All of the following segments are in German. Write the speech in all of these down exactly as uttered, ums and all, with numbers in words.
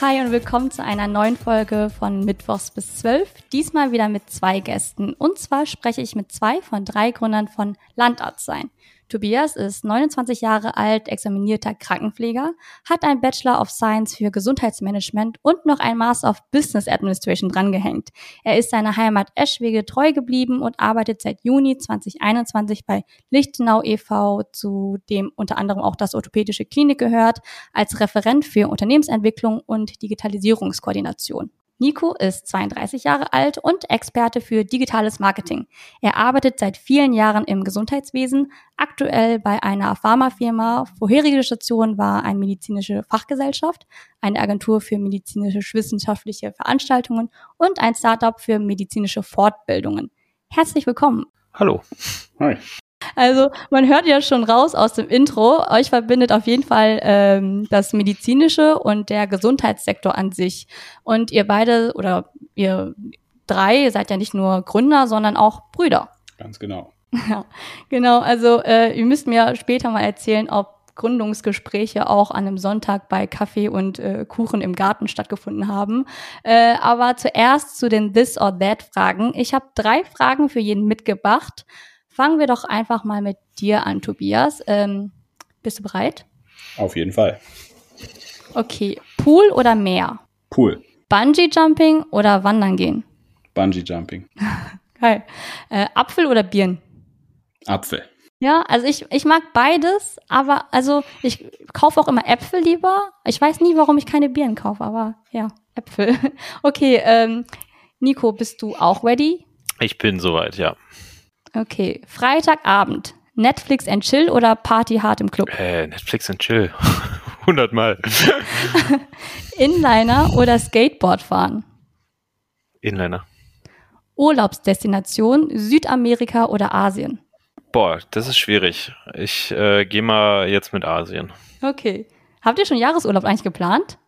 Hi und willkommen zu einer neuen Folge von Mittwochs bis zwölf, diesmal wieder mit zwei Gästen. Und zwar spreche ich mit zwei von drei Gründern von Landarztsein. Tobias ist neunundzwanzig Jahre alt, examinierter Krankenpfleger, hat einen Bachelor of Science für Gesundheitsmanagement und noch einen Master of Business Administration drangehängt. Er ist seiner Heimat Eschwege treu geblieben und arbeitet seit Juni zwanzig einundzwanzig bei Lichtenau e V, zu dem unter anderem auch das orthopädische Klinik gehört, als Referent für Unternehmensentwicklung und Digitalisierungskoordination. Nico ist zweiunddreißig Jahre alt und Experte für digitales Marketing. Er arbeitet seit vielen Jahren im Gesundheitswesen, aktuell bei einer Pharmafirma. Vorherige Station war eine medizinische Fachgesellschaft, eine Agentur für medizinisch-wissenschaftliche Veranstaltungen und ein Startup für medizinische Fortbildungen. Herzlich willkommen. Hallo. Hi. Also man hört ja schon raus aus dem Intro, euch verbindet auf jeden Fall ähm, das medizinische und der Gesundheitssektor an sich. Und ihr beide oder ihr drei seid ja nicht nur Gründer, sondern auch Brüder. Ganz genau. Ja, genau, also äh, ihr müsst mir später mal erzählen, ob Gründungsgespräche auch an einem Sonntag bei Kaffee und äh, Kuchen im Garten stattgefunden haben. Äh, aber zuerst zu den This or That Fragen. Ich habe drei Fragen für jeden mitgebracht. Fangen wir doch einfach mal mit dir an, Tobias. Ähm, bist du bereit? Auf jeden Fall. Okay, Pool oder Meer? Pool. Bungee-Jumping oder Wandern gehen? Bungee-Jumping. Geil. Äh, Apfel oder Birnen? Apfel. Ja, also ich, ich mag beides, aber also ich kaufe auch immer Äpfel lieber. Ich weiß nie, warum ich keine Birnen kaufe, aber ja, Äpfel. Okay, ähm, Nico, bist du auch ready? Ich bin soweit, ja. Okay, Freitagabend, Netflix and Chill oder Party hart im Club? Äh, Netflix and Chill, hundertmal. Inliner oder Skateboard fahren? Inliner. Urlaubsdestination, Südamerika oder Asien? Boah, das ist schwierig. Ich äh, gehe mal jetzt mit Asien. Okay. Habt ihr schon Jahresurlaub eigentlich geplant?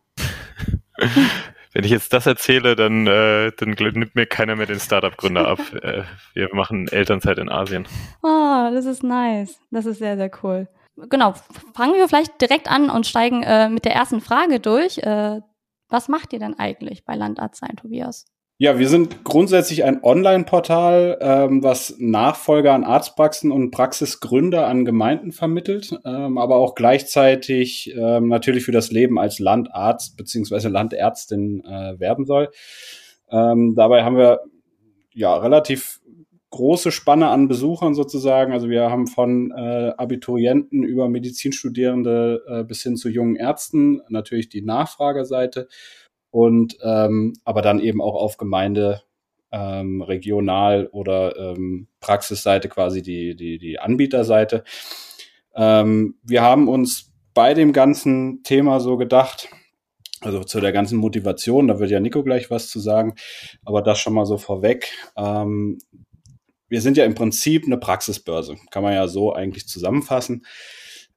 Wenn ich jetzt das erzähle, dann, äh, dann nimmt mir keiner mehr den Startup-Gründer ab. Äh, wir machen Elternzeit in Asien. Oh, das ist nice. Das ist sehr, sehr cool. Genau, fangen wir vielleicht direkt an und steigen äh, mit der ersten Frage durch. Äh, was macht ihr denn eigentlich bei Landarztsein, Tobias? Ja, wir sind grundsätzlich ein Online-Portal, ähm, was Nachfolger an Arztpraxen und Praxisgründer an Gemeinden vermittelt, ähm, aber auch gleichzeitig ähm, natürlich für das Leben als Landarzt bzw. Landärztin äh, werben soll. Ähm, dabei haben wir ja relativ große Spanne an Besuchern sozusagen. Also wir haben von äh, Abiturienten über Medizinstudierende äh, bis hin zu jungen Ärzten, natürlich die Nachfrageseite. Und ähm, aber dann eben auch auf Gemeinde, ähm, regional oder ähm, Praxisseite quasi die die die Anbieterseite. Ähm, wir haben uns bei dem ganzen Thema so gedacht, also zu der ganzen Motivation, da wird ja Nico gleich was zu sagen, aber das schon mal so vorweg. Ähm, wir sind ja im Prinzip eine Praxisbörse, kann man ja so eigentlich zusammenfassen.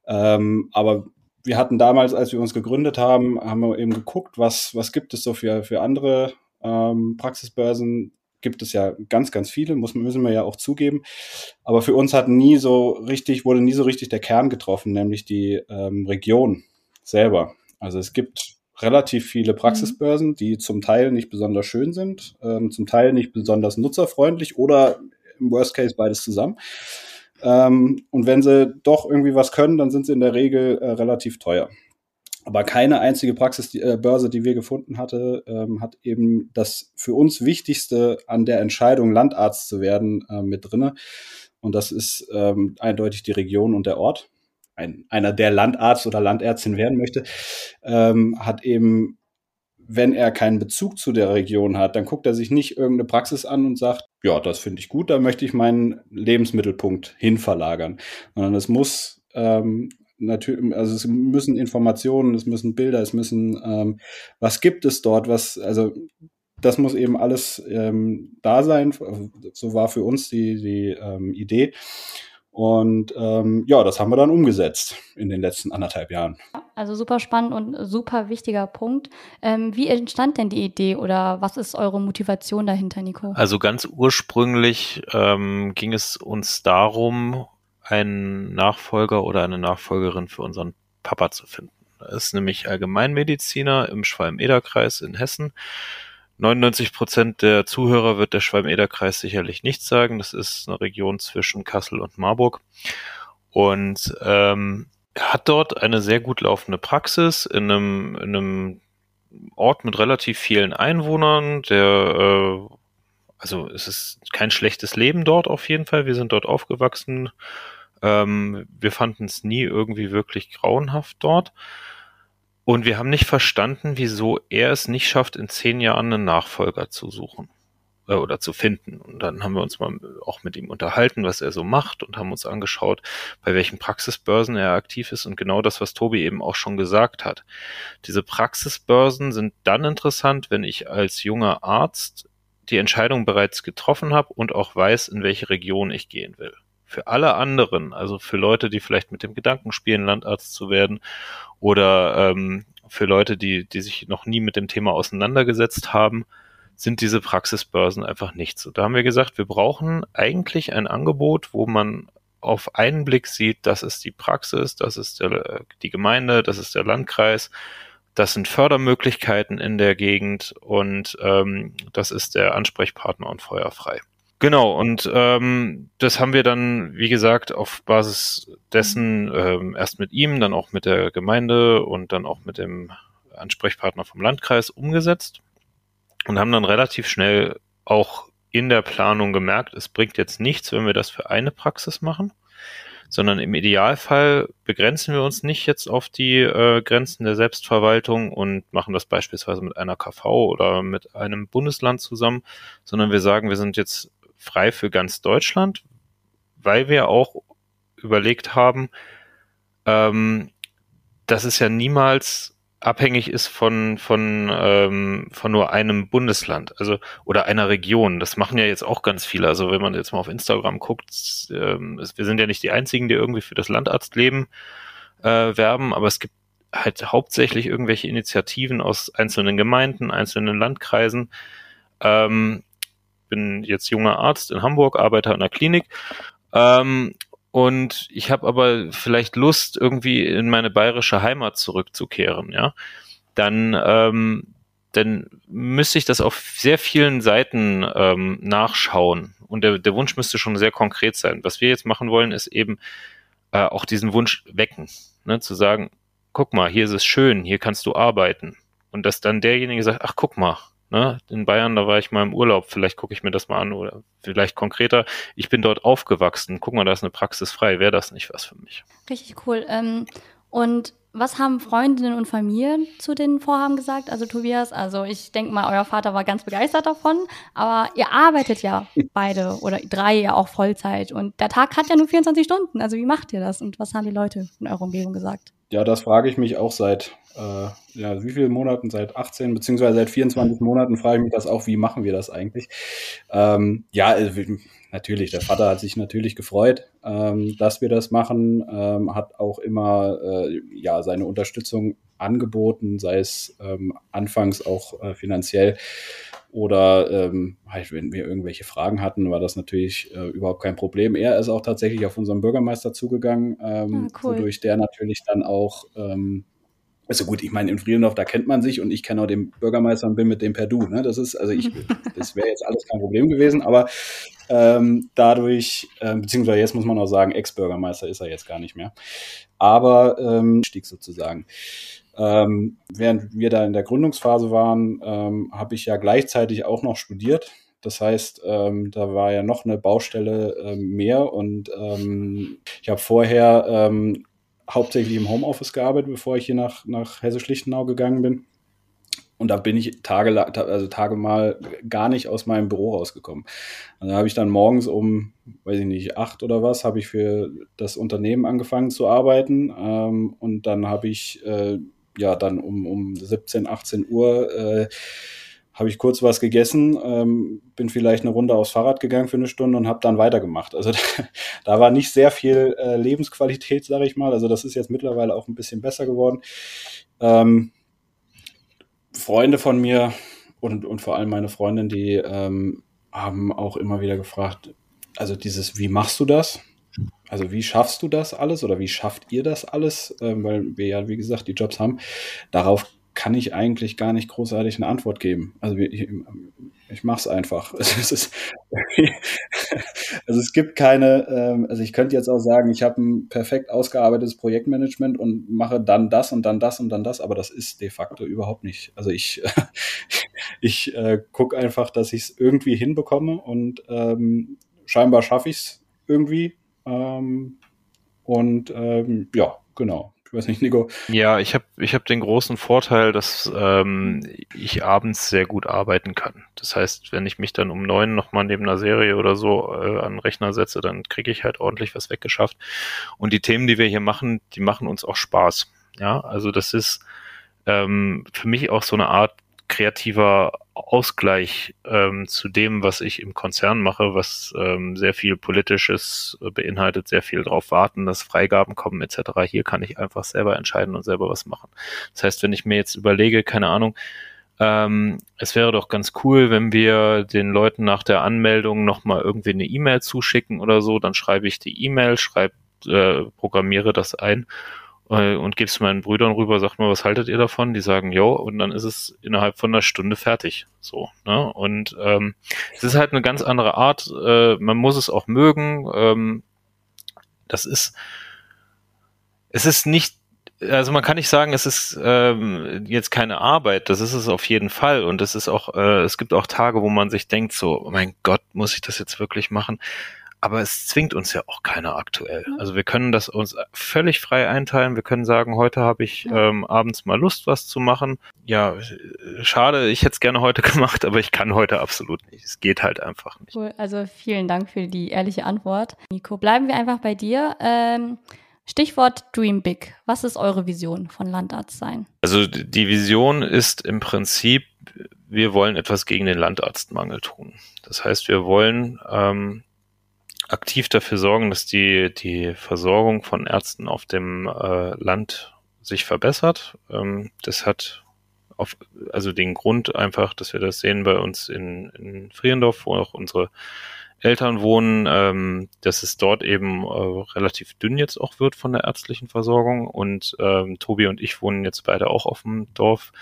Ähm, aber wir hatten damals, als wir uns gegründet haben, haben wir eben geguckt, was was gibt es so für für andere ähm, Praxisbörsen. Gibt es ja ganz, ganz viele, muss, müssen wir ja auch zugeben. Aber für uns hat nie so richtig, wurde nie so richtig der Kern getroffen, nämlich die ähm, Region selber. Also es gibt relativ viele Praxisbörsen, die zum Teil nicht besonders schön sind, ähm, zum Teil nicht besonders nutzerfreundlich oder im Worst Case beides zusammen. Ähm, und wenn sie doch irgendwie was können, dann sind sie in der Regel äh, relativ teuer. Aber keine einzige Praxisbörse, die, äh, die wir gefunden hatten, ähm, hat eben das für uns Wichtigste an der Entscheidung, Landarzt zu werden, äh, mit drinne. Und das ist ähm, eindeutig die Region und der Ort. Ein, einer, der Landarzt oder Landärztin werden möchte, ähm, hat eben, wenn er keinen Bezug zu der Region hat, dann guckt er sich nicht irgendeine Praxis an und sagt, ja, das finde ich gut, da möchte ich meinen Lebensmittelpunkt hin verlagern. Sondern es muss ähm, natürlich, also es müssen Informationen, es müssen Bilder, es müssen, ähm, was gibt es dort, was, also das muss eben alles ähm, da sein. So war für uns die, die ähm, Idee. Und ähm, ja, das haben wir dann umgesetzt in den letzten anderthalb Jahren. Also super spannend und super wichtiger Punkt. Ähm, wie entstand denn die Idee oder was ist eure Motivation dahinter, Nico? Also ganz ursprünglich ähm, ging es uns darum, einen Nachfolger oder eine Nachfolgerin für unseren Papa zu finden. Er ist nämlich Allgemeinmediziner im Schwalm-Eder-Kreis in Hessen. neunundneunzig Prozent der Zuhörer wird der Schwalm-Eder-Kreis sicherlich nichts sagen. Das ist eine Region zwischen Kassel und Marburg. Und ähm, hat dort eine sehr gut laufende Praxis in einem, in einem Ort mit relativ vielen Einwohnern. Der, äh, also es ist kein schlechtes Leben dort auf jeden Fall. Wir sind dort aufgewachsen. Ähm, wir fanden es nie irgendwie wirklich grauenhaft dort. Und wir haben nicht verstanden, wieso er es nicht schafft, in zehn Jahren einen Nachfolger zu suchen äh, oder zu finden. Und dann haben wir uns mal auch mit ihm unterhalten, was er so macht, und haben uns angeschaut, bei welchen Praxisbörsen er aktiv ist. Und genau das, was Tobi eben auch schon gesagt hat. Diese Praxisbörsen sind dann interessant, wenn ich als junger Arzt die Entscheidung bereits getroffen habe und auch weiß, in welche Region ich gehen will. Für alle anderen, also für Leute, die vielleicht mit dem Gedanken spielen, Landarzt zu werden, oder ähm, für Leute, die, die sich noch nie mit dem Thema auseinandergesetzt haben, sind diese Praxisbörsen einfach nichts. So, da haben wir gesagt, wir brauchen eigentlich ein Angebot, wo man auf einen Blick sieht, das ist die Praxis, das ist der, die Gemeinde, das ist der Landkreis, das sind Fördermöglichkeiten in der Gegend, und ähm, das ist der Ansprechpartner und feuerfrei. Genau, und ähm, das haben wir dann, wie gesagt, auf Basis dessen ähm, erst mit ihm, dann auch mit der Gemeinde und dann auch mit dem Ansprechpartner vom Landkreis umgesetzt und haben dann relativ schnell auch in der Planung gemerkt, es bringt jetzt nichts, wenn wir das für eine Praxis machen, sondern im Idealfall begrenzen wir uns nicht jetzt auf die äh, Grenzen der Selbstverwaltung und machen das beispielsweise mit einer K V oder mit einem Bundesland zusammen, sondern wir sagen, wir sind jetzt frei für ganz Deutschland, weil wir auch überlegt haben, ähm, dass es ja niemals abhängig ist von von ähm, von nur einem Bundesland, also oder einer Region. Das machen ja jetzt auch ganz viele. Also wenn man jetzt mal auf Instagram guckt, ähm, ist, wir sind ja nicht die Einzigen, die irgendwie für das Landarztleben äh, werben, aber es gibt halt hauptsächlich irgendwelche Initiativen aus einzelnen Gemeinden, einzelnen Landkreisen. Ähm, bin jetzt junger Arzt in Hamburg, arbeite an der Klinik, ähm, und ich habe aber vielleicht Lust, irgendwie in meine bayerische Heimat zurückzukehren, ja, dann, ähm, dann müsste ich das auf sehr vielen Seiten ähm, nachschauen, und der, der Wunsch müsste schon sehr konkret sein. Was wir jetzt machen wollen, ist eben äh, auch diesen Wunsch wecken, ne? Zu sagen, guck mal, hier ist es schön, hier kannst du arbeiten, und dass dann derjenige sagt, ach guck mal, in Bayern, da war ich mal im Urlaub, vielleicht gucke ich mir das mal an, oder vielleicht konkreter, ich bin dort aufgewachsen, guck mal, da ist eine Praxis frei, wäre das nicht was für mich? Richtig cool. Und was haben Freundinnen und Familien zu den Vorhaben gesagt? Also Tobias, also ich denke mal, euer Vater war ganz begeistert davon, aber ihr arbeitet ja beide oder drei ja auch Vollzeit, und der Tag hat ja nur vierundzwanzig Stunden, also wie macht ihr das, und was haben die Leute in eurer Umgebung gesagt? Ja, das frage ich mich auch seit, äh, ja, wie vielen Monaten, seit achtzehn, beziehungsweise seit vierundzwanzig Monaten frage ich mich das auch, wie machen wir das eigentlich? Ähm, ja, also, natürlich, der Vater hat sich natürlich gefreut, ähm, dass wir das machen, ähm, hat auch immer äh, ja, seine Unterstützung angeboten, sei es ähm, anfangs auch äh, finanziell oder ähm, wenn wir irgendwelche Fragen hatten, war das natürlich äh, überhaupt kein Problem. Er ist auch tatsächlich auf unseren Bürgermeister zugegangen, ähm, ah, cool. Wodurch der natürlich dann auch, ähm, also gut, ich meine, in Friedendorf, da kennt man sich, und ich kenne auch den Bürgermeister und bin mit dem per Du, ne? Das ist, also ich, das wäre jetzt alles kein Problem gewesen, aber ähm, dadurch, äh, beziehungsweise jetzt muss man auch sagen, Ex-Bürgermeister ist er jetzt gar nicht mehr, aber ähm, stieg sozusagen. Ähm, während wir da in der Gründungsphase waren, ähm, habe ich ja gleichzeitig auch noch studiert. Das heißt, ähm, da war ja noch eine Baustelle ähm, mehr, und ähm, ich habe vorher ähm, hauptsächlich im Homeoffice gearbeitet, bevor ich hier nach, nach Hessisch-Lichtenau gegangen bin. Und da bin ich Tage, also Tage mal gar nicht aus meinem Büro rausgekommen. Und da habe ich dann morgens um, weiß ich nicht, acht oder was, habe ich für das Unternehmen angefangen zu arbeiten. Ähm, und dann habe ich... Äh, ja, dann um, um siebzehn, achtzehn Uhr äh, habe ich kurz was gegessen, ähm, bin vielleicht eine Runde aufs Fahrrad gegangen für eine Stunde und habe dann weitergemacht. Also da, da war nicht sehr viel äh, Lebensqualität, sage ich mal. Also das ist jetzt mittlerweile auch ein bisschen besser geworden. Ähm, Freunde von mir und, und vor allem meine Freundin, die ähm, haben auch immer wieder gefragt, also dieses, wie machst du das? Also wie schaffst du das alles oder wie schafft ihr das alles, ähm, weil wir ja, wie gesagt, die Jobs haben, darauf kann ich eigentlich gar nicht großartig eine Antwort geben. Also ich, ich mache es einfach. Es ist, also es gibt keine, ähm, also ich könnte jetzt auch sagen, ich habe ein perfekt ausgearbeitetes Projektmanagement und mache dann das und dann das und dann das, aber das ist de facto überhaupt nicht. Also ich, ich äh, gucke einfach, dass ich es irgendwie hinbekomme und ähm, scheinbar schaffe ich es irgendwie. Ähm, und ähm, ja, genau. Ich weiß nicht, Nico. Ja, ich habe ich hab den großen Vorteil, dass ähm, ich abends sehr gut arbeiten kann. Das heißt, wenn ich mich dann um neun nochmal neben einer Serie oder so äh, an den Rechner setze, dann kriege ich halt ordentlich was weggeschafft. Und die Themen, die wir hier machen, die machen uns auch Spaß. Ja, also das ist ähm, für mich auch so eine Art kreativer Ausgleich ähm, zu dem, was ich im Konzern mache, was ähm, sehr viel Politisches äh, beinhaltet, sehr viel drauf warten, dass Freigaben kommen et cetera. Hier kann ich einfach selber entscheiden und selber was machen. Das heißt, wenn ich mir jetzt überlege, keine Ahnung, ähm, es wäre doch ganz cool, wenn wir den Leuten nach der Anmeldung nochmal irgendwie eine E-Mail zuschicken oder so, dann schreibe ich die E-Mail, schreibe, äh, programmiere das ein und gebe es meinen Brüdern rüber, sagt mal, was haltet ihr davon? Die sagen, jo, und dann ist es innerhalb von einer Stunde fertig. So, ne? Und ähm, es ist halt eine ganz andere Art. Äh, man muss es auch mögen. Ähm, das ist, es ist nicht, also man kann nicht sagen, es ist ähm, jetzt keine Arbeit. Das ist es auf jeden Fall. Und es ist auch, äh, es gibt auch Tage, wo man sich denkt, so, oh mein Gott, muss ich das jetzt wirklich machen? Aber es zwingt uns ja auch keiner aktuell. Also wir können das uns völlig frei einteilen. Wir können sagen, heute habe ich ähm, abends mal Lust, was zu machen. Ja, schade, ich hätte es gerne heute gemacht, aber ich kann heute absolut nicht. Es geht halt einfach nicht. Cool, also vielen Dank für die ehrliche Antwort. Nico, bleiben wir einfach bei dir. Ähm, Stichwort Dream Big. Was ist eure Vision von Landarztsein? Also die Vision ist im Prinzip, wir wollen etwas gegen den Landarztmangel tun. Das heißt, wir wollen Ähm, aktiv dafür sorgen, dass die die Versorgung von Ärzten auf dem äh, Land sich verbessert. Ähm, das hat auf, also den Grund einfach, dass wir das sehen bei uns in, in Friedendorf, wo auch unsere Eltern wohnen, ähm, dass es dort eben äh, relativ dünn jetzt auch wird von der ärztlichen Versorgung. Und ähm, Tobi und ich wohnen jetzt beide auch auf dem Dorf.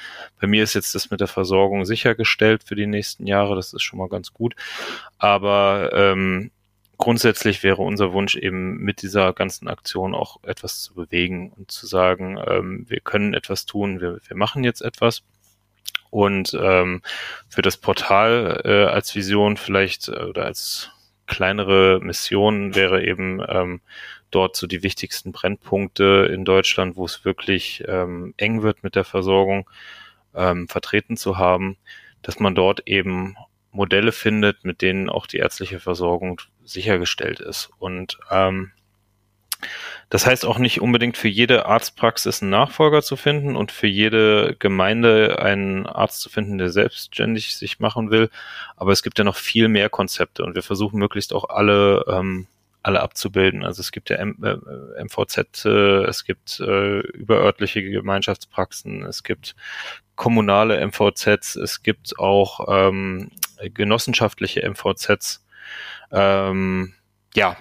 Bei mir ist jetzt das mit der Versorgung sichergestellt für die nächsten Jahre. Das ist schon mal ganz gut. Aber ähm, grundsätzlich wäre unser Wunsch eben mit dieser ganzen Aktion auch etwas zu bewegen und zu sagen, ähm, wir können etwas tun, wir, wir machen jetzt etwas. Und ähm, für das Portal äh, als Vision vielleicht äh, oder als kleinere Mission wäre eben ähm, dort so die wichtigsten Brennpunkte in Deutschland, wo es wirklich ähm, eng wird mit der Versorgung, ähm, vertreten zu haben, dass man dort eben Modelle findet, mit denen auch die ärztliche Versorgung sichergestellt ist. Und ähm, das heißt auch nicht unbedingt für jede Arztpraxis einen Nachfolger zu finden und für jede Gemeinde einen Arzt zu finden, der selbstständig sich machen will. Aber es gibt ja noch viel mehr Konzepte und wir versuchen möglichst auch alle ähm, alle abzubilden. Also es gibt ja M- äh, M V Z, äh, es gibt äh, überörtliche Gemeinschaftspraxen, es gibt kommunale M V Zs, es gibt auch ähm, genossenschaftliche M V Zs. Ähm, ja,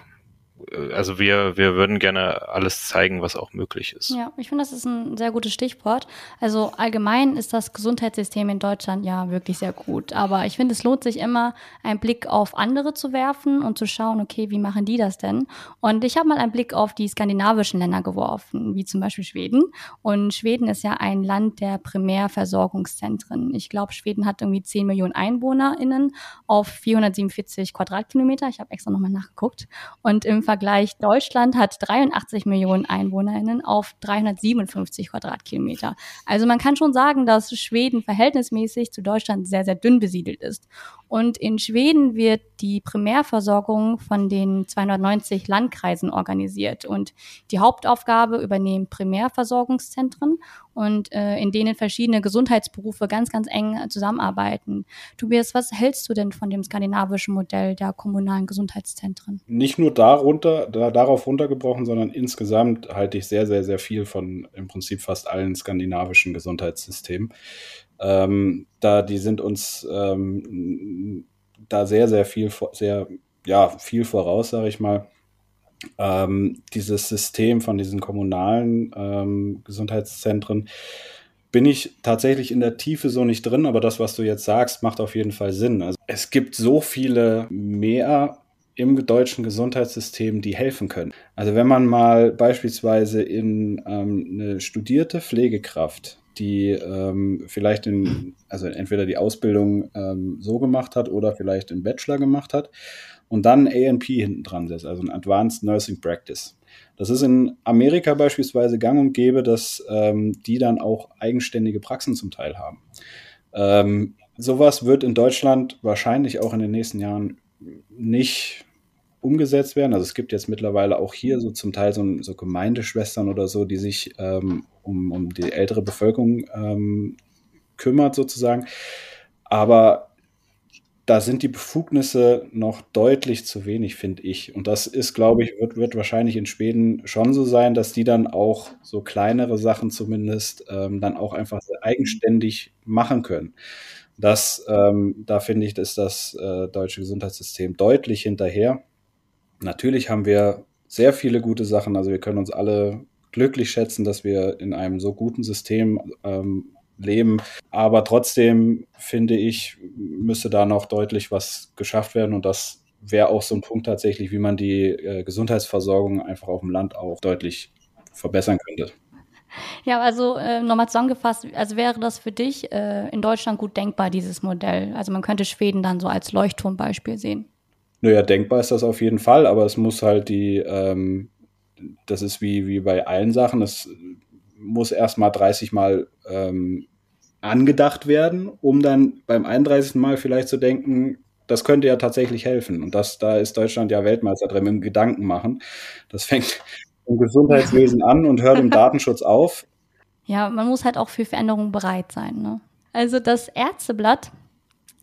also wir, wir würden gerne alles zeigen, was auch möglich ist. Ja, ich finde, das ist ein sehr gutes Stichwort. Also allgemein ist das Gesundheitssystem in Deutschland ja wirklich sehr gut. Aber ich finde, es lohnt sich immer, einen Blick auf andere zu werfen und zu schauen, okay, wie machen die das denn? Und ich habe mal einen Blick auf die skandinavischen Länder geworfen, wie zum Beispiel Schweden. Und Schweden ist ja ein Land der Primärversorgungszentren. Ich glaube, Schweden hat irgendwie zehn Millionen EinwohnerInnen auf vierhundertsiebenundvierzig Quadratkilometer. Ich habe extra nochmal nachgeguckt. Und im Vergleich, Deutschland hat dreiundachtzig Millionen EinwohnerInnen auf dreihundertsiebenundfünfzig Quadratkilometer. Also man kann schon sagen, dass Schweden verhältnismäßig zu Deutschland sehr, sehr dünn besiedelt ist. Und in Schweden wird die Primärversorgung von den zweihundertneunzig Landkreisen organisiert. Und die Hauptaufgabe übernehmen Primärversorgungszentren und äh, in denen verschiedene Gesundheitsberufe ganz, ganz eng zusammenarbeiten. Tobias, was hältst du denn von dem skandinavischen Modell der kommunalen Gesundheitszentren? Nicht nur darunter, da, darauf runtergebrochen, sondern insgesamt halte ich sehr, sehr, sehr viel von im Prinzip fast allen skandinavischen Gesundheitssystemen. Ähm, da die sind uns ähm, da sehr, sehr viel, sehr, ja, viel voraus, sage ich mal. ähm, dieses System von diesen kommunalen ähm, Gesundheitszentren, bin ich tatsächlich in der Tiefe so nicht drin, aber das, was du jetzt sagst, macht auf jeden Fall Sinn. Also es gibt so viele mehr im deutschen Gesundheitssystem, die helfen können. Also wenn man mal beispielsweise in ähm, eine studierte Pflegekraft, die ähm, vielleicht in, also entweder die Ausbildung ähm, so gemacht hat oder vielleicht einen Bachelor gemacht hat und dann ein A N P hinten dran setzt, also ein Advanced Nursing Practice. Das ist in Amerika beispielsweise gang und gäbe, dass ähm, die dann auch eigenständige Praxen zum Teil haben. Ähm, sowas wird in Deutschland wahrscheinlich auch in den nächsten Jahren nicht umgesetzt werden. Also es gibt jetzt mittlerweile auch hier so zum Teil so, so Gemeindeschwestern oder so, die sich ähm, um, um die ältere Bevölkerung ähm, kümmert sozusagen. Aber da sind die Befugnisse noch deutlich zu wenig, finde ich. Und das ist, glaube ich, wird, wird wahrscheinlich in Schweden schon so sein, dass die dann auch so kleinere Sachen zumindest ähm, dann auch einfach eigenständig machen können. Das, ähm, da finde ich, ist das äh, deutsche Gesundheitssystem deutlich hinterher. Natürlich haben wir sehr viele gute Sachen. Also wir können uns alle glücklich schätzen, dass wir in einem so guten System ähm, leben. Aber trotzdem, finde ich, müsste da noch deutlich was geschafft werden. Und das wäre auch so ein Punkt tatsächlich, wie man die äh, Gesundheitsversorgung einfach auf dem Land auch deutlich verbessern könnte. Ja, also äh, nochmal zusammengefasst, also wäre das für dich äh, in Deutschland gut denkbar, dieses Modell? Also man könnte Schweden dann so als Leuchtturmbeispiel sehen. Naja, denkbar ist das auf jeden Fall, aber es muss halt die, ähm, das ist wie, wie bei allen Sachen, es muss erst mal dreißig Mal ähm, angedacht werden, um dann beim einunddreißigsten Mal vielleicht zu denken, das könnte ja tatsächlich helfen. Und das, da ist Deutschland ja Weltmeister drin im Gedanken machen. Das fängt im Gesundheitswesen an und hört im Datenschutz auf. Ja, man muss halt auch für Veränderungen bereit sein, ne? Also das Ärzteblatt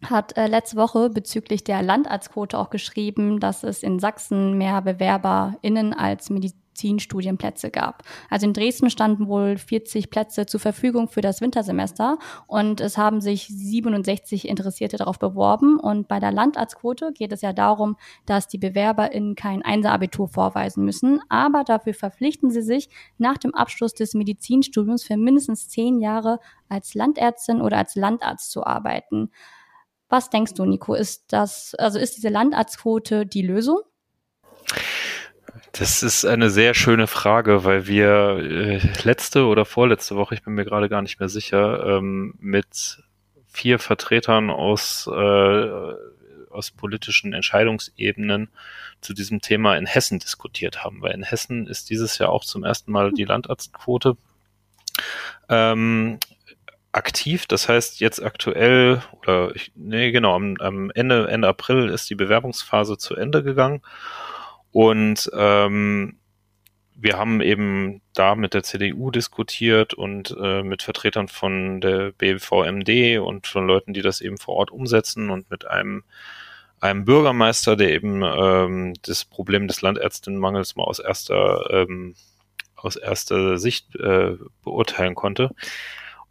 hat äh, letzte Woche bezüglich der Landarztquote auch geschrieben, dass es in Sachsen mehr BewerberInnen als Medizinstudienplätze gab. Also in Dresden standen wohl vierzig Plätze zur Verfügung für das Wintersemester und es haben sich siebenundsechzig Interessierte darauf beworben. Und bei der Landarztquote geht es ja darum, dass die BewerberInnen kein Einser-Abitur vorweisen müssen, aber dafür verpflichten sie sich, nach dem Abschluss des Medizinstudiums für mindestens zehn Jahre als Landärztin oder als Landarzt zu arbeiten. Was denkst du, Nico? Ist das, also ist diese Landarztquote die Lösung? Das ist eine sehr schöne Frage, weil wir äh, letzte oder vorletzte Woche, ich bin mir gerade gar nicht mehr sicher, ähm, mit vier Vertretern aus, äh, aus politischen Entscheidungsebenen zu diesem Thema in Hessen diskutiert haben. Weil in Hessen ist dieses Jahr auch zum ersten Mal die Landarztquote ähm, aktiv, das heißt jetzt aktuell, oder ich, nee, genau, am, am Ende, Ende April ist die Bewerbungsphase zu Ende gegangen und ähm, wir haben eben da mit der C D U diskutiert und äh, mit Vertretern von der B V M D und von Leuten, die das eben vor Ort umsetzen und mit einem, einem Bürgermeister, der eben ähm, das Problem des Landärztinnenmangels mal aus erster, ähm, aus erster Sicht äh, beurteilen konnte.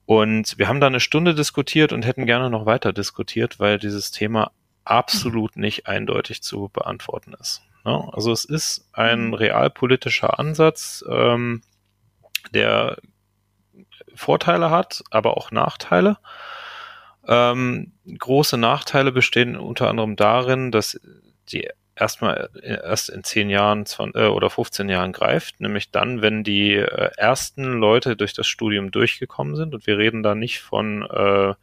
Und wir haben da eine Stunde diskutiert und hätten gerne noch weiter diskutiert, weil dieses Thema absolut nicht eindeutig zu beantworten ist. Also es ist ein realpolitischer Ansatz, ähm, der Vorteile hat, aber auch Nachteile. Ähm, große Nachteile bestehen unter anderem darin, dass die erstmal erst in zehn Jahren oder fünfzehn Jahren greift, nämlich dann, wenn die ersten Leute durch das Studium durchgekommen sind. Und wir reden da nicht von, äh,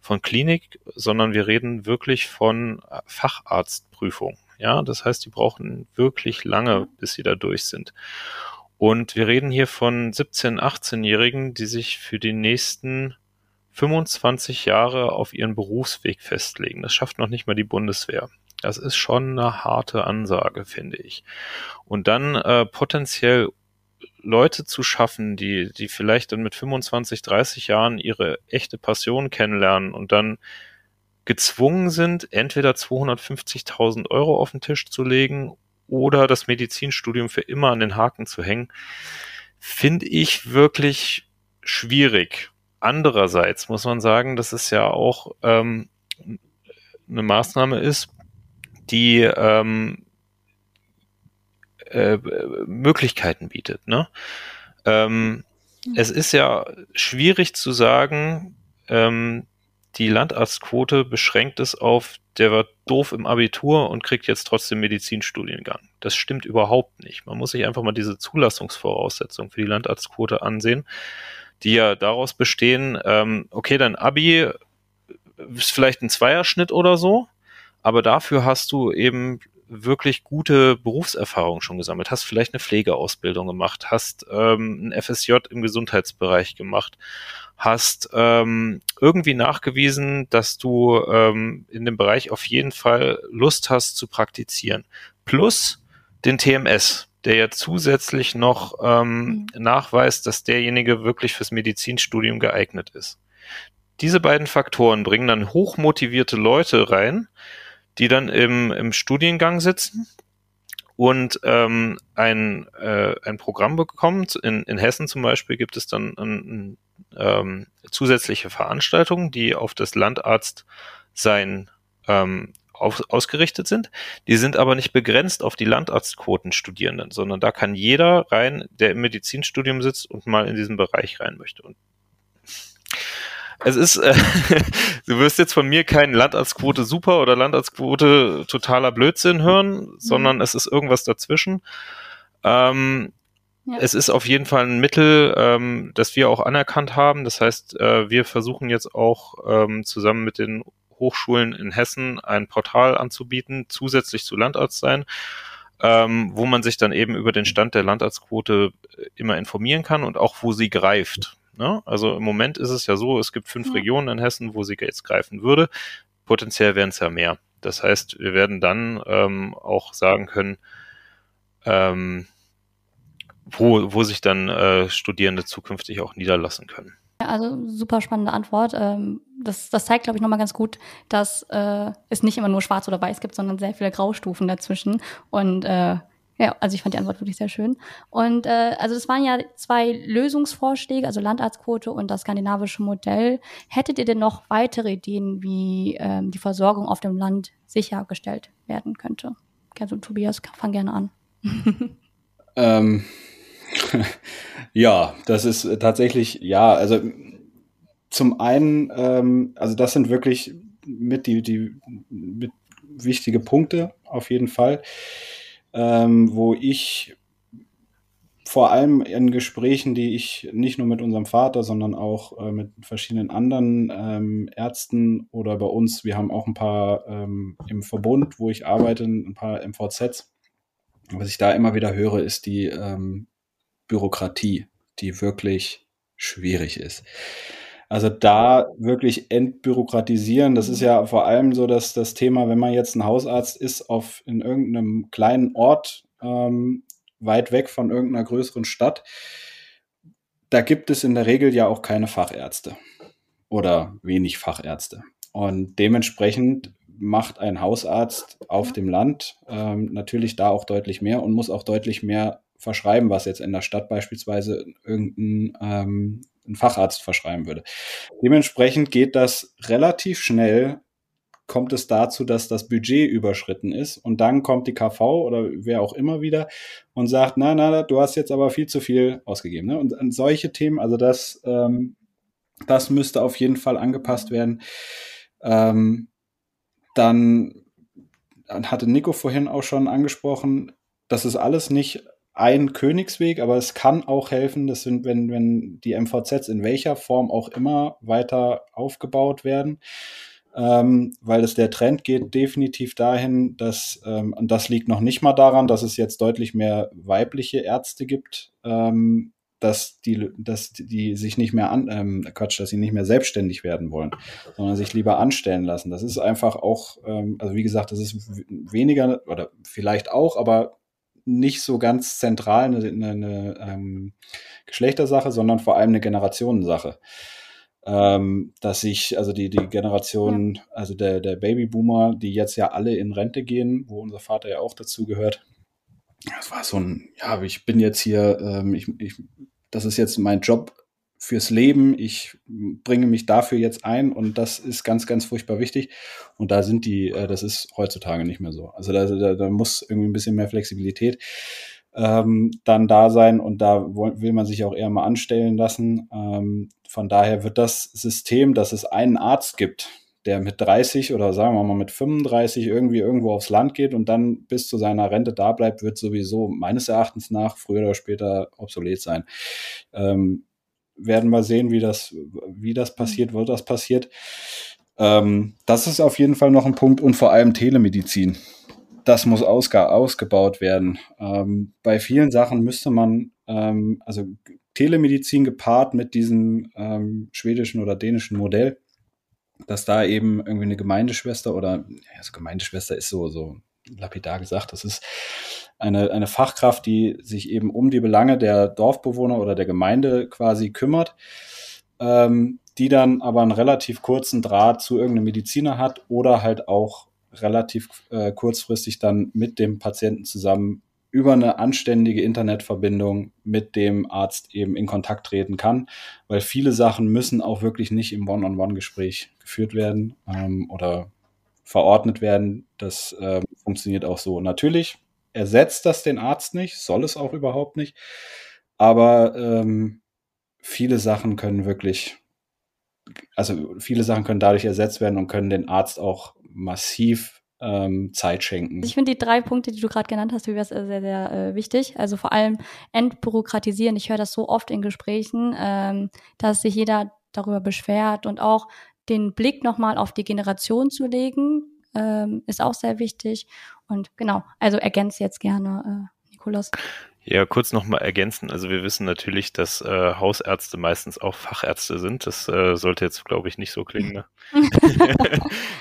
von Klinik, sondern wir reden wirklich von Facharztprüfung. Ja, das heißt, die brauchen wirklich lange, bis sie da durch sind. Und wir reden hier von siebzehn-, achtzehnjährigen, die sich für die nächsten fünfundzwanzig Jahre auf ihren Berufsweg festlegen. Das schafft noch nicht mal die Bundeswehr. Das ist schon eine harte Ansage, finde ich. Und dann äh, potenziell Leute zu schaffen, die die vielleicht dann mit fünfundzwanzig, dreißig Jahren ihre echte Passion kennenlernen und dann gezwungen sind, entweder zweihundertfünfzigtausend Euro auf den Tisch zu legen oder das Medizinstudium für immer an den Haken zu hängen, finde ich wirklich schwierig. Andererseits muss man sagen, dass es ja auch ähm, eine Maßnahme ist, die ähm, äh, Möglichkeiten bietet. Ne? Ähm, mhm. Es ist ja schwierig zu sagen, ähm, die Landarztquote beschränkt es auf, der war doof im Abitur und kriegt jetzt trotzdem Medizinstudiengang. Das stimmt überhaupt nicht. Man muss sich einfach mal diese Zulassungsvoraussetzungen für die Landarztquote ansehen, die ja daraus bestehen, ähm, okay, dein Abi ist vielleicht ein Zweierschnitt oder so, aber dafür hast du eben wirklich gute Berufserfahrung schon gesammelt, hast vielleicht eine Pflegeausbildung gemacht, hast ähm, ein F S J im Gesundheitsbereich gemacht, hast ähm, irgendwie nachgewiesen, dass du ähm, in dem Bereich auf jeden Fall Lust hast zu praktizieren. Plus den T M S, der ja zusätzlich noch ähm, nachweist, dass derjenige wirklich fürs Medizinstudium geeignet ist. Diese beiden Faktoren bringen dann hochmotivierte Leute rein, die dann im, im Studiengang sitzen und ähm, ein, äh, ein Programm bekommen. In, in Hessen zum Beispiel gibt es dann ein, ein, ähm, zusätzliche Veranstaltungen, die auf das Landarztsein ähm, auf, ausgerichtet sind. Die sind aber nicht begrenzt auf die Landarztquotenstudierenden, sondern da kann jeder rein, der im Medizinstudium sitzt und mal in diesen Bereich rein möchte. Und es ist, äh, du wirst jetzt von mir keinen Landarztquote super oder Landarztquote totaler Blödsinn hören, sondern es ist irgendwas dazwischen. Ähm, ja. Es ist auf jeden Fall ein Mittel, ähm, das wir auch anerkannt haben. Das heißt, äh, wir versuchen jetzt auch ähm, zusammen mit den Hochschulen in Hessen ein Portal anzubieten, zusätzlich zu Landarztsein, ähm, wo man sich dann eben über den Stand der Landarztquote immer informieren kann und auch wo sie greift. Ne? Also im Moment ist es ja so, es gibt fünf ja. Regionen in Hessen, wo sie jetzt greifen würde. Potenziell wären es ja mehr. Das heißt, wir werden dann ähm, auch sagen können, ähm, wo, wo sich dann äh, Studierende zukünftig auch niederlassen können. Also super spannende Antwort. Das, das zeigt, glaube ich, nochmal ganz gut, dass äh, es nicht immer nur schwarz oder weiß gibt, sondern sehr viele Graustufen dazwischen. Und äh, ja, also ich fand die Antwort wirklich sehr schön. Und äh, also das waren ja zwei Lösungsvorschläge, also Landarztquote und das skandinavische Modell. Hättet ihr denn noch weitere Ideen, wie ähm, die Versorgung auf dem Land sichergestellt werden könnte? Also Tobias, fang gerne an. ähm, ja, das ist tatsächlich, ja, also zum einen, ähm, also das sind wirklich mit die, die mit wichtige Punkte auf jeden Fall. Ähm, wo ich vor allem in Gesprächen, die ich nicht nur mit unserem Vater, sondern auch äh, mit verschiedenen anderen ähm, Ärzten oder bei uns, wir haben auch ein paar ähm, im Verbund, wo ich arbeite, ein paar M V Zs. Was ich da immer wieder höre, ist die ähm, Bürokratie, die wirklich schwierig ist. Also da wirklich entbürokratisieren, das ist ja vor allem so, dass das Thema, wenn man jetzt ein Hausarzt ist, auf in irgendeinem kleinen Ort, ähm, weit weg von irgendeiner größeren Stadt, da gibt es in der Regel ja auch keine Fachärzte oder wenig Fachärzte. Und dementsprechend macht ein Hausarzt auf dem Land ähm, natürlich da auch deutlich mehr und muss auch deutlich mehr verschreiben, was jetzt in der Stadt beispielsweise irgendein ähm, ein Facharzt verschreiben würde. Dementsprechend geht das relativ schnell, kommt es dazu, dass das Budget überschritten ist und dann kommt die K V oder wer auch immer wieder und sagt, na, na, du hast jetzt aber viel zu viel ausgegeben. Ne? Und, und solche Themen, also das, ähm, das müsste auf jeden Fall angepasst werden. Ähm, dann hatte Nico vorhin auch schon angesprochen, das ist alles nicht ein Königsweg, aber es kann auch helfen, das sind, wenn, wenn die M V Zs in welcher Form auch immer weiter aufgebaut werden, ähm, weil das, der Trend geht definitiv dahin, dass, ähm, und das liegt noch nicht mal daran, dass es jetzt deutlich mehr weibliche Ärzte gibt, ähm, dass die, dass die sich nicht mehr an, ähm, Quatsch, dass sie nicht mehr selbstständig werden wollen, sondern sich lieber anstellen lassen. Das ist einfach auch, ähm, also wie gesagt, das ist weniger, oder vielleicht auch, aber nicht so ganz zentral eine, eine, eine ähm, Geschlechtersache, sondern vor allem eine Generationensache. Ähm, dass sich, also die, die Generation, also der, der Babyboomer, die jetzt ja alle in Rente gehen, wo unser Vater ja auch dazu gehört, das war so ein, ja, ich bin jetzt hier, ähm, ich, ich, das ist jetzt mein Job fürs Leben, ich bringe mich dafür jetzt ein und das ist ganz, ganz furchtbar wichtig und da sind die, äh, das ist heutzutage nicht mehr so. Also da, da, da muss irgendwie ein bisschen mehr Flexibilität ähm, dann da sein, und da will man sich auch eher mal anstellen lassen. Ähm, von daher wird das System, dass es einen Arzt gibt, der mit dreißig oder sagen wir mal mit fünfunddreißig irgendwie irgendwo aufs Land geht und dann bis zu seiner Rente da bleibt, wird sowieso meines Erachtens nach früher oder später obsolet sein. Ähm, werden wir sehen, wie das, wie das passiert, wo das passiert. Ähm, das ist auf jeden Fall noch ein Punkt, und vor allem Telemedizin. Das muss ausg- ausgebaut werden. Ähm, bei vielen Sachen müsste man, ähm, also Telemedizin gepaart mit diesem ähm, schwedischen oder dänischen Modell, dass da eben irgendwie eine Gemeindeschwester oder, also Gemeindeschwester ist so, so lapidar gesagt, das ist eine, eine Fachkraft, die sich eben um die Belange der Dorfbewohner oder der Gemeinde quasi kümmert, ähm, die dann aber einen relativ kurzen Draht zu irgendeinem Mediziner hat oder halt auch relativ äh, kurzfristig dann mit dem Patienten zusammen über eine anständige Internetverbindung mit dem Arzt eben in Kontakt treten kann, weil viele Sachen müssen auch wirklich nicht im One-on-One-Gespräch geführt werden ähm, oder verordnet werden. Das äh, funktioniert auch so. Natürlich ersetzt das den Arzt nicht, soll es auch überhaupt nicht, aber ähm, viele Sachen können wirklich, also viele Sachen können dadurch ersetzt werden und können den Arzt auch massiv Zeit schenken. Ich finde die drei Punkte, die du gerade genannt hast, sehr, sehr, sehr äh, wichtig. Also vor allem entbürokratisieren. Ich höre das so oft in Gesprächen, ähm, dass sich jeder darüber beschwert, und auch den Blick nochmal auf die Generation zu legen, ähm, ist auch sehr wichtig. Und genau, also ergänze jetzt gerne, äh, Nikolaus. Ja, kurz nochmal ergänzen. Also wir wissen natürlich, dass äh, Hausärzte meistens auch Fachärzte sind. Das äh, sollte jetzt, glaube ich, nicht so klingen. Ne?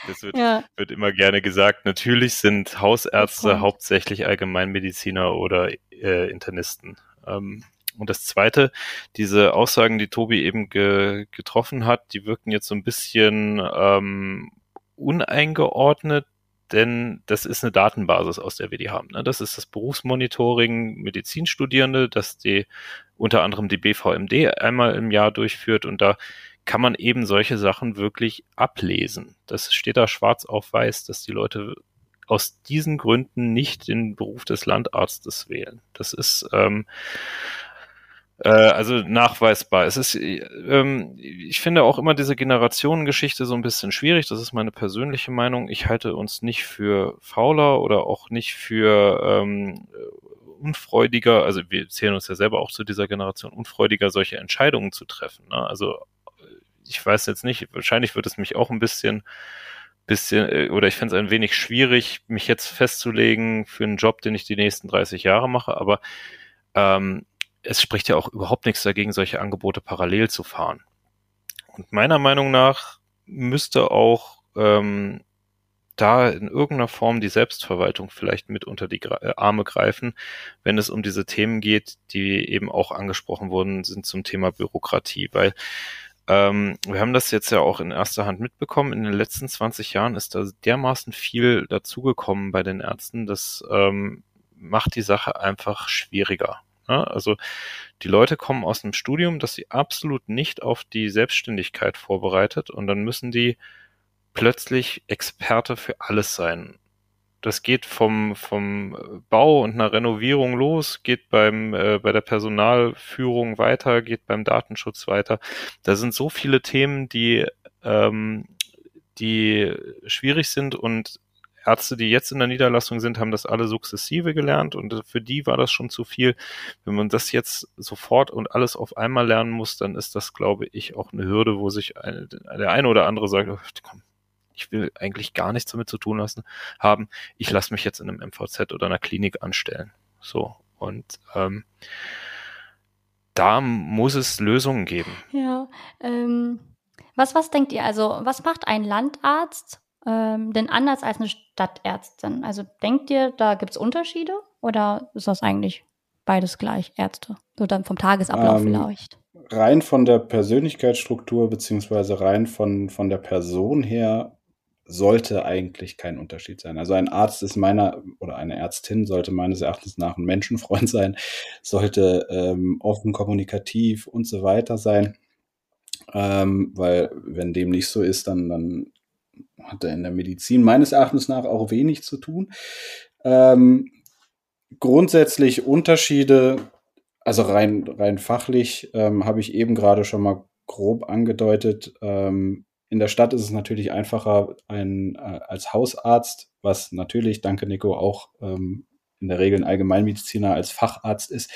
Das wird, ja. wird immer gerne gesagt. Natürlich sind Hausärzte hauptsächlich Allgemeinmediziner oder äh, Internisten. Ähm, und das Zweite, diese Aussagen, die Tobi eben ge- getroffen hat, die wirken jetzt so ein bisschen ähm, uneingeordnet. Denn das ist eine Datenbasis, aus der wir die haben. Ne? Das ist das Berufsmonitoring Medizinstudierende, das die unter anderem die B V M D einmal im Jahr durchführt. Und da kann man eben solche Sachen wirklich ablesen. Das steht da schwarz auf weiß, dass die Leute aus diesen Gründen nicht den Beruf des Landarztes wählen. Das ist ähm, äh, also nachweisbar. Es ist, ähm, ich finde auch immer diese Generationengeschichte so ein bisschen schwierig. Das ist meine persönliche Meinung. Ich halte uns nicht für fauler oder auch nicht für ähm, unfreudiger. Also wir zählen uns ja selber auch zu dieser Generation, unfreudiger, solche Entscheidungen zu treffen. Ne? Also ich weiß jetzt nicht, wahrscheinlich wird es mich auch ein bisschen, bisschen oder ich fände es ein wenig schwierig, mich jetzt festzulegen für einen Job, den ich die nächsten dreißig Jahre mache. Aber ähm, es spricht ja auch überhaupt nichts dagegen, solche Angebote parallel zu fahren. Und meiner Meinung nach müsste auch ähm, da in irgendeiner Form die Selbstverwaltung vielleicht mit unter die Gre- Arme greifen, wenn es um diese Themen geht, die eben auch angesprochen wurden, sind zum Thema Bürokratie. Weil ähm, wir haben das jetzt ja auch in erster Hand mitbekommen, in den letzten zwanzig Jahren ist da dermaßen viel dazugekommen bei den Ärzten, das ähm, macht die Sache einfach schwieriger. Also die Leute kommen aus einem Studium, das sie absolut nicht auf die Selbstständigkeit vorbereitet, und dann müssen die plötzlich Experte für alles sein. Das geht vom vom Bau und einer Renovierung los, geht beim äh, bei der Personalführung weiter, geht beim Datenschutz weiter. Da sind so viele Themen, die ähm, die schwierig sind, und Ärzte, die jetzt in der Niederlassung sind, haben das alle sukzessive gelernt, und für die war das schon zu viel. Wenn man das jetzt sofort und alles auf einmal lernen muss, dann ist das, glaube ich, auch eine Hürde, wo sich eine, der eine oder andere sagt, komm, ich will eigentlich gar nichts damit zu tun lassen haben, ich lasse mich jetzt in einem M V Z oder einer Klinik anstellen. So, und ähm, da muss es Lösungen geben. Ja, ähm, was, was denkt ihr, also was macht ein Landarzt Ähm, denn anders als eine Stadtärztin? Also denkt ihr, da gibt es Unterschiede, oder ist das eigentlich beides gleich, Ärzte? So dann vom Tagesablauf ähm, vielleicht. Rein von der Persönlichkeitsstruktur beziehungsweise rein von, von der Person her sollte eigentlich kein Unterschied sein. Also ein Arzt ist meiner, oder eine Ärztin sollte meines Erachtens nach ein Menschenfreund sein, sollte ähm, offen, kommunikativ und so weiter sein. Ähm, weil wenn dem nicht so ist, dann, dann hat er in der Medizin meines Erachtens nach auch wenig zu tun. Ähm, grundsätzlich Unterschiede, also rein, rein fachlich, ähm, habe ich eben gerade schon mal grob angedeutet. Ähm, in der Stadt ist es natürlich einfacher ein, äh, als Hausarzt, was natürlich, danke Nico, auch ähm, in der Regel ein Allgemeinmediziner als Facharzt ist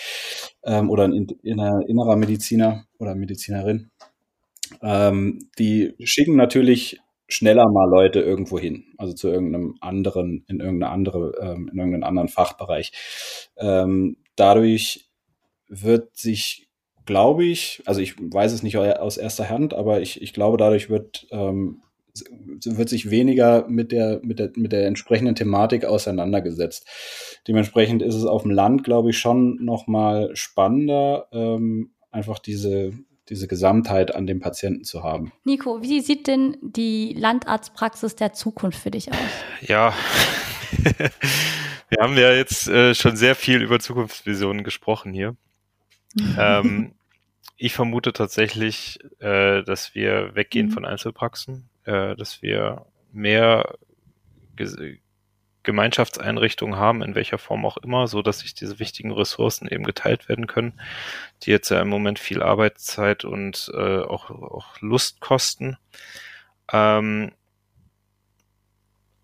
ähm, oder ein inner, innerer Mediziner oder Medizinerin. Ähm, die schicken natürlich schneller mal Leute irgendwo hin, also zu irgendeinem anderen, in irgendeine andere, ähm, in irgendeinen anderen Fachbereich. Ähm, dadurch wird sich, glaube ich, also ich weiß es nicht aus erster Hand, aber ich, ich glaube, dadurch wird, ähm, wird sich weniger mit der, mit der, mit der entsprechenden Thematik auseinandergesetzt. Dementsprechend ist es auf dem Land, glaube ich, schon nochmal spannender, ähm, einfach diese diese Gesamtheit an dem Patienten zu haben. Nico, wie sieht denn die Landarztpraxis der Zukunft für dich aus? Ja, wir haben ja jetzt äh, schon sehr viel über Zukunftsvisionen gesprochen hier. ähm, ich vermute tatsächlich, äh, dass wir weggehen mhm. von Einzelpraxen, äh, dass wir mehr Ge- Gemeinschaftseinrichtungen haben, in welcher Form auch immer, so dass sich diese wichtigen Ressourcen eben geteilt werden können, die jetzt ja im Moment viel Arbeitszeit und äh, auch, auch Lust kosten. Ähm,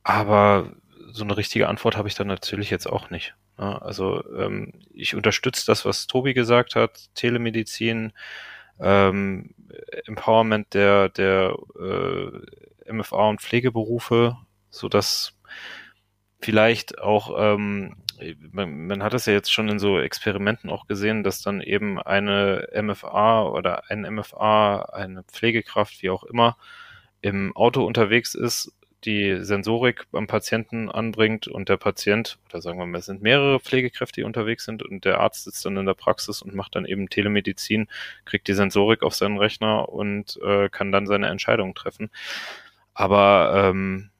aber so eine richtige Antwort habe ich dann natürlich jetzt auch nicht. Ne? Also ähm, ich unterstütze das, was Tobi gesagt hat, Telemedizin, ähm, Empowerment der, der äh, M F A und Pflegeberufe, sodass vielleicht auch, ähm, man, man hat das ja jetzt schon in so Experimenten auch gesehen, dass dann eben eine M F A oder ein M F A, eine Pflegekraft, wie auch immer, im Auto unterwegs ist, die Sensorik am Patienten anbringt und der Patient, oder sagen wir mal, es sind mehrere Pflegekräfte, die unterwegs sind und der Arzt sitzt dann in der Praxis und macht dann eben Telemedizin, kriegt die Sensorik auf seinen Rechner und äh, kann dann seine Entscheidung treffen. Aber ähm,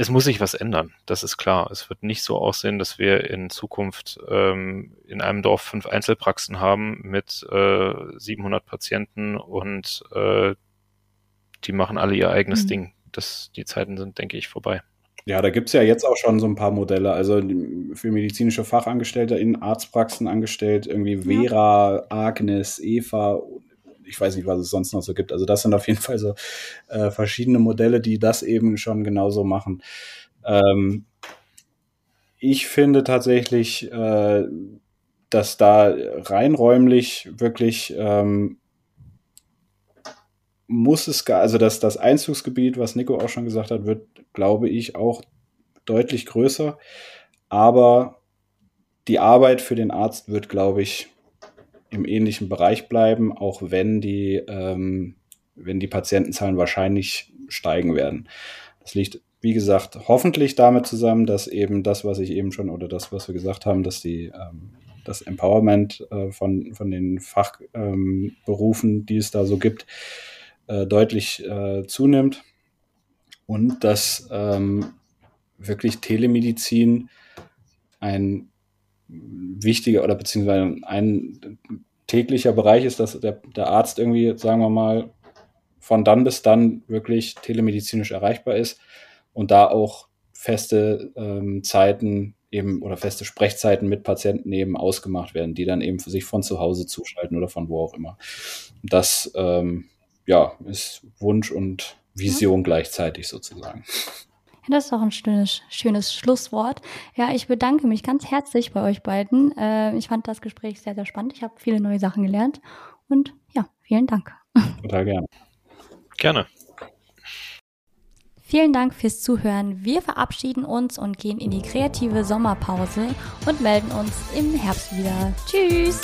es muss sich was ändern, das ist klar. Es wird nicht so aussehen, dass wir in Zukunft ähm, in einem Dorf fünf Einzelpraxen haben mit äh, siebenhundert Patienten und äh, die machen alle ihr eigenes mhm. Ding. Das, die Zeiten sind, denke ich, vorbei. Ja, da gibt es ja jetzt auch schon so ein paar Modelle. Also für medizinische Fachangestellte in Arztpraxen angestellt, irgendwie Vera, Agnes, Eva, ich weiß nicht, was es sonst noch so gibt. Also das sind auf jeden Fall so äh, verschiedene Modelle, die das eben schon genauso machen. Ähm, ich finde tatsächlich, äh, dass da rein räumlich wirklich ähm, muss es, also dass das Einzugsgebiet, was Nico auch schon gesagt hat, wird, glaube ich, auch deutlich größer. Aber die Arbeit für den Arzt wird, glaube ich, im ähnlichen Bereich bleiben, auch wenn die, ähm, wenn die Patientenzahlen wahrscheinlich steigen werden. Das liegt, wie gesagt, hoffentlich damit zusammen, dass eben das, was ich eben schon oder das, was wir gesagt haben, dass die, ähm, das Empowerment äh, von, von den Fachberufen, ähm, die es da so gibt, äh, deutlich äh, zunimmt und dass ähm, wirklich Telemedizin ein wichtiger oder beziehungsweise ein täglicher Bereich ist, dass der, der Arzt irgendwie, sagen wir mal, von dann bis dann wirklich telemedizinisch erreichbar ist und da auch feste ähm, Zeiten eben oder feste Sprechzeiten mit Patienten eben ausgemacht werden, die dann eben für sich von zu Hause zuschalten oder von wo auch immer. Das ähm, ja, ist Wunsch und Vision ja. gleichzeitig sozusagen. Das ist doch ein schönes, schönes Schlusswort. Ja, ich bedanke mich ganz herzlich bei euch beiden. Äh, ich fand das Gespräch sehr, sehr spannend. Ich habe viele neue Sachen gelernt. Und ja, vielen Dank. Total gerne. Gerne. Vielen Dank fürs Zuhören. Wir verabschieden uns und gehen in die kreative Sommerpause und melden uns im Herbst wieder. Tschüss!